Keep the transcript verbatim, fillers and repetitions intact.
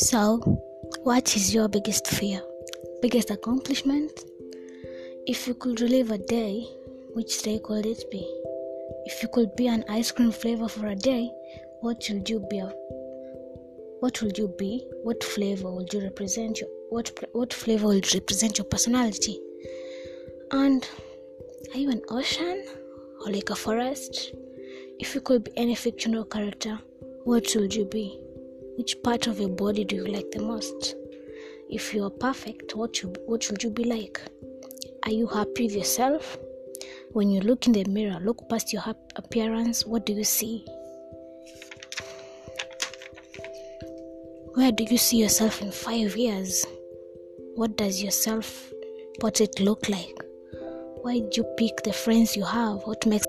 So, what is your biggest fear? Biggest accomplishment? If you could relive a day, which day could it be? If you could be an ice cream flavor for a day, what would you be? What would you be? What flavor would you represent? Your, what what flavor would represent your personality? And are you an ocean or like a forest? If you could be any fictional character, what would you be? Which part of your body do you like the most? If you are perfect, what you, what would you be like? Are you happy with yourself? When you look in the mirror, look past your appearance, what do you see? Where do you see yourself in five years? What does your self portrait look like? Why do you pick the friends you have? What makes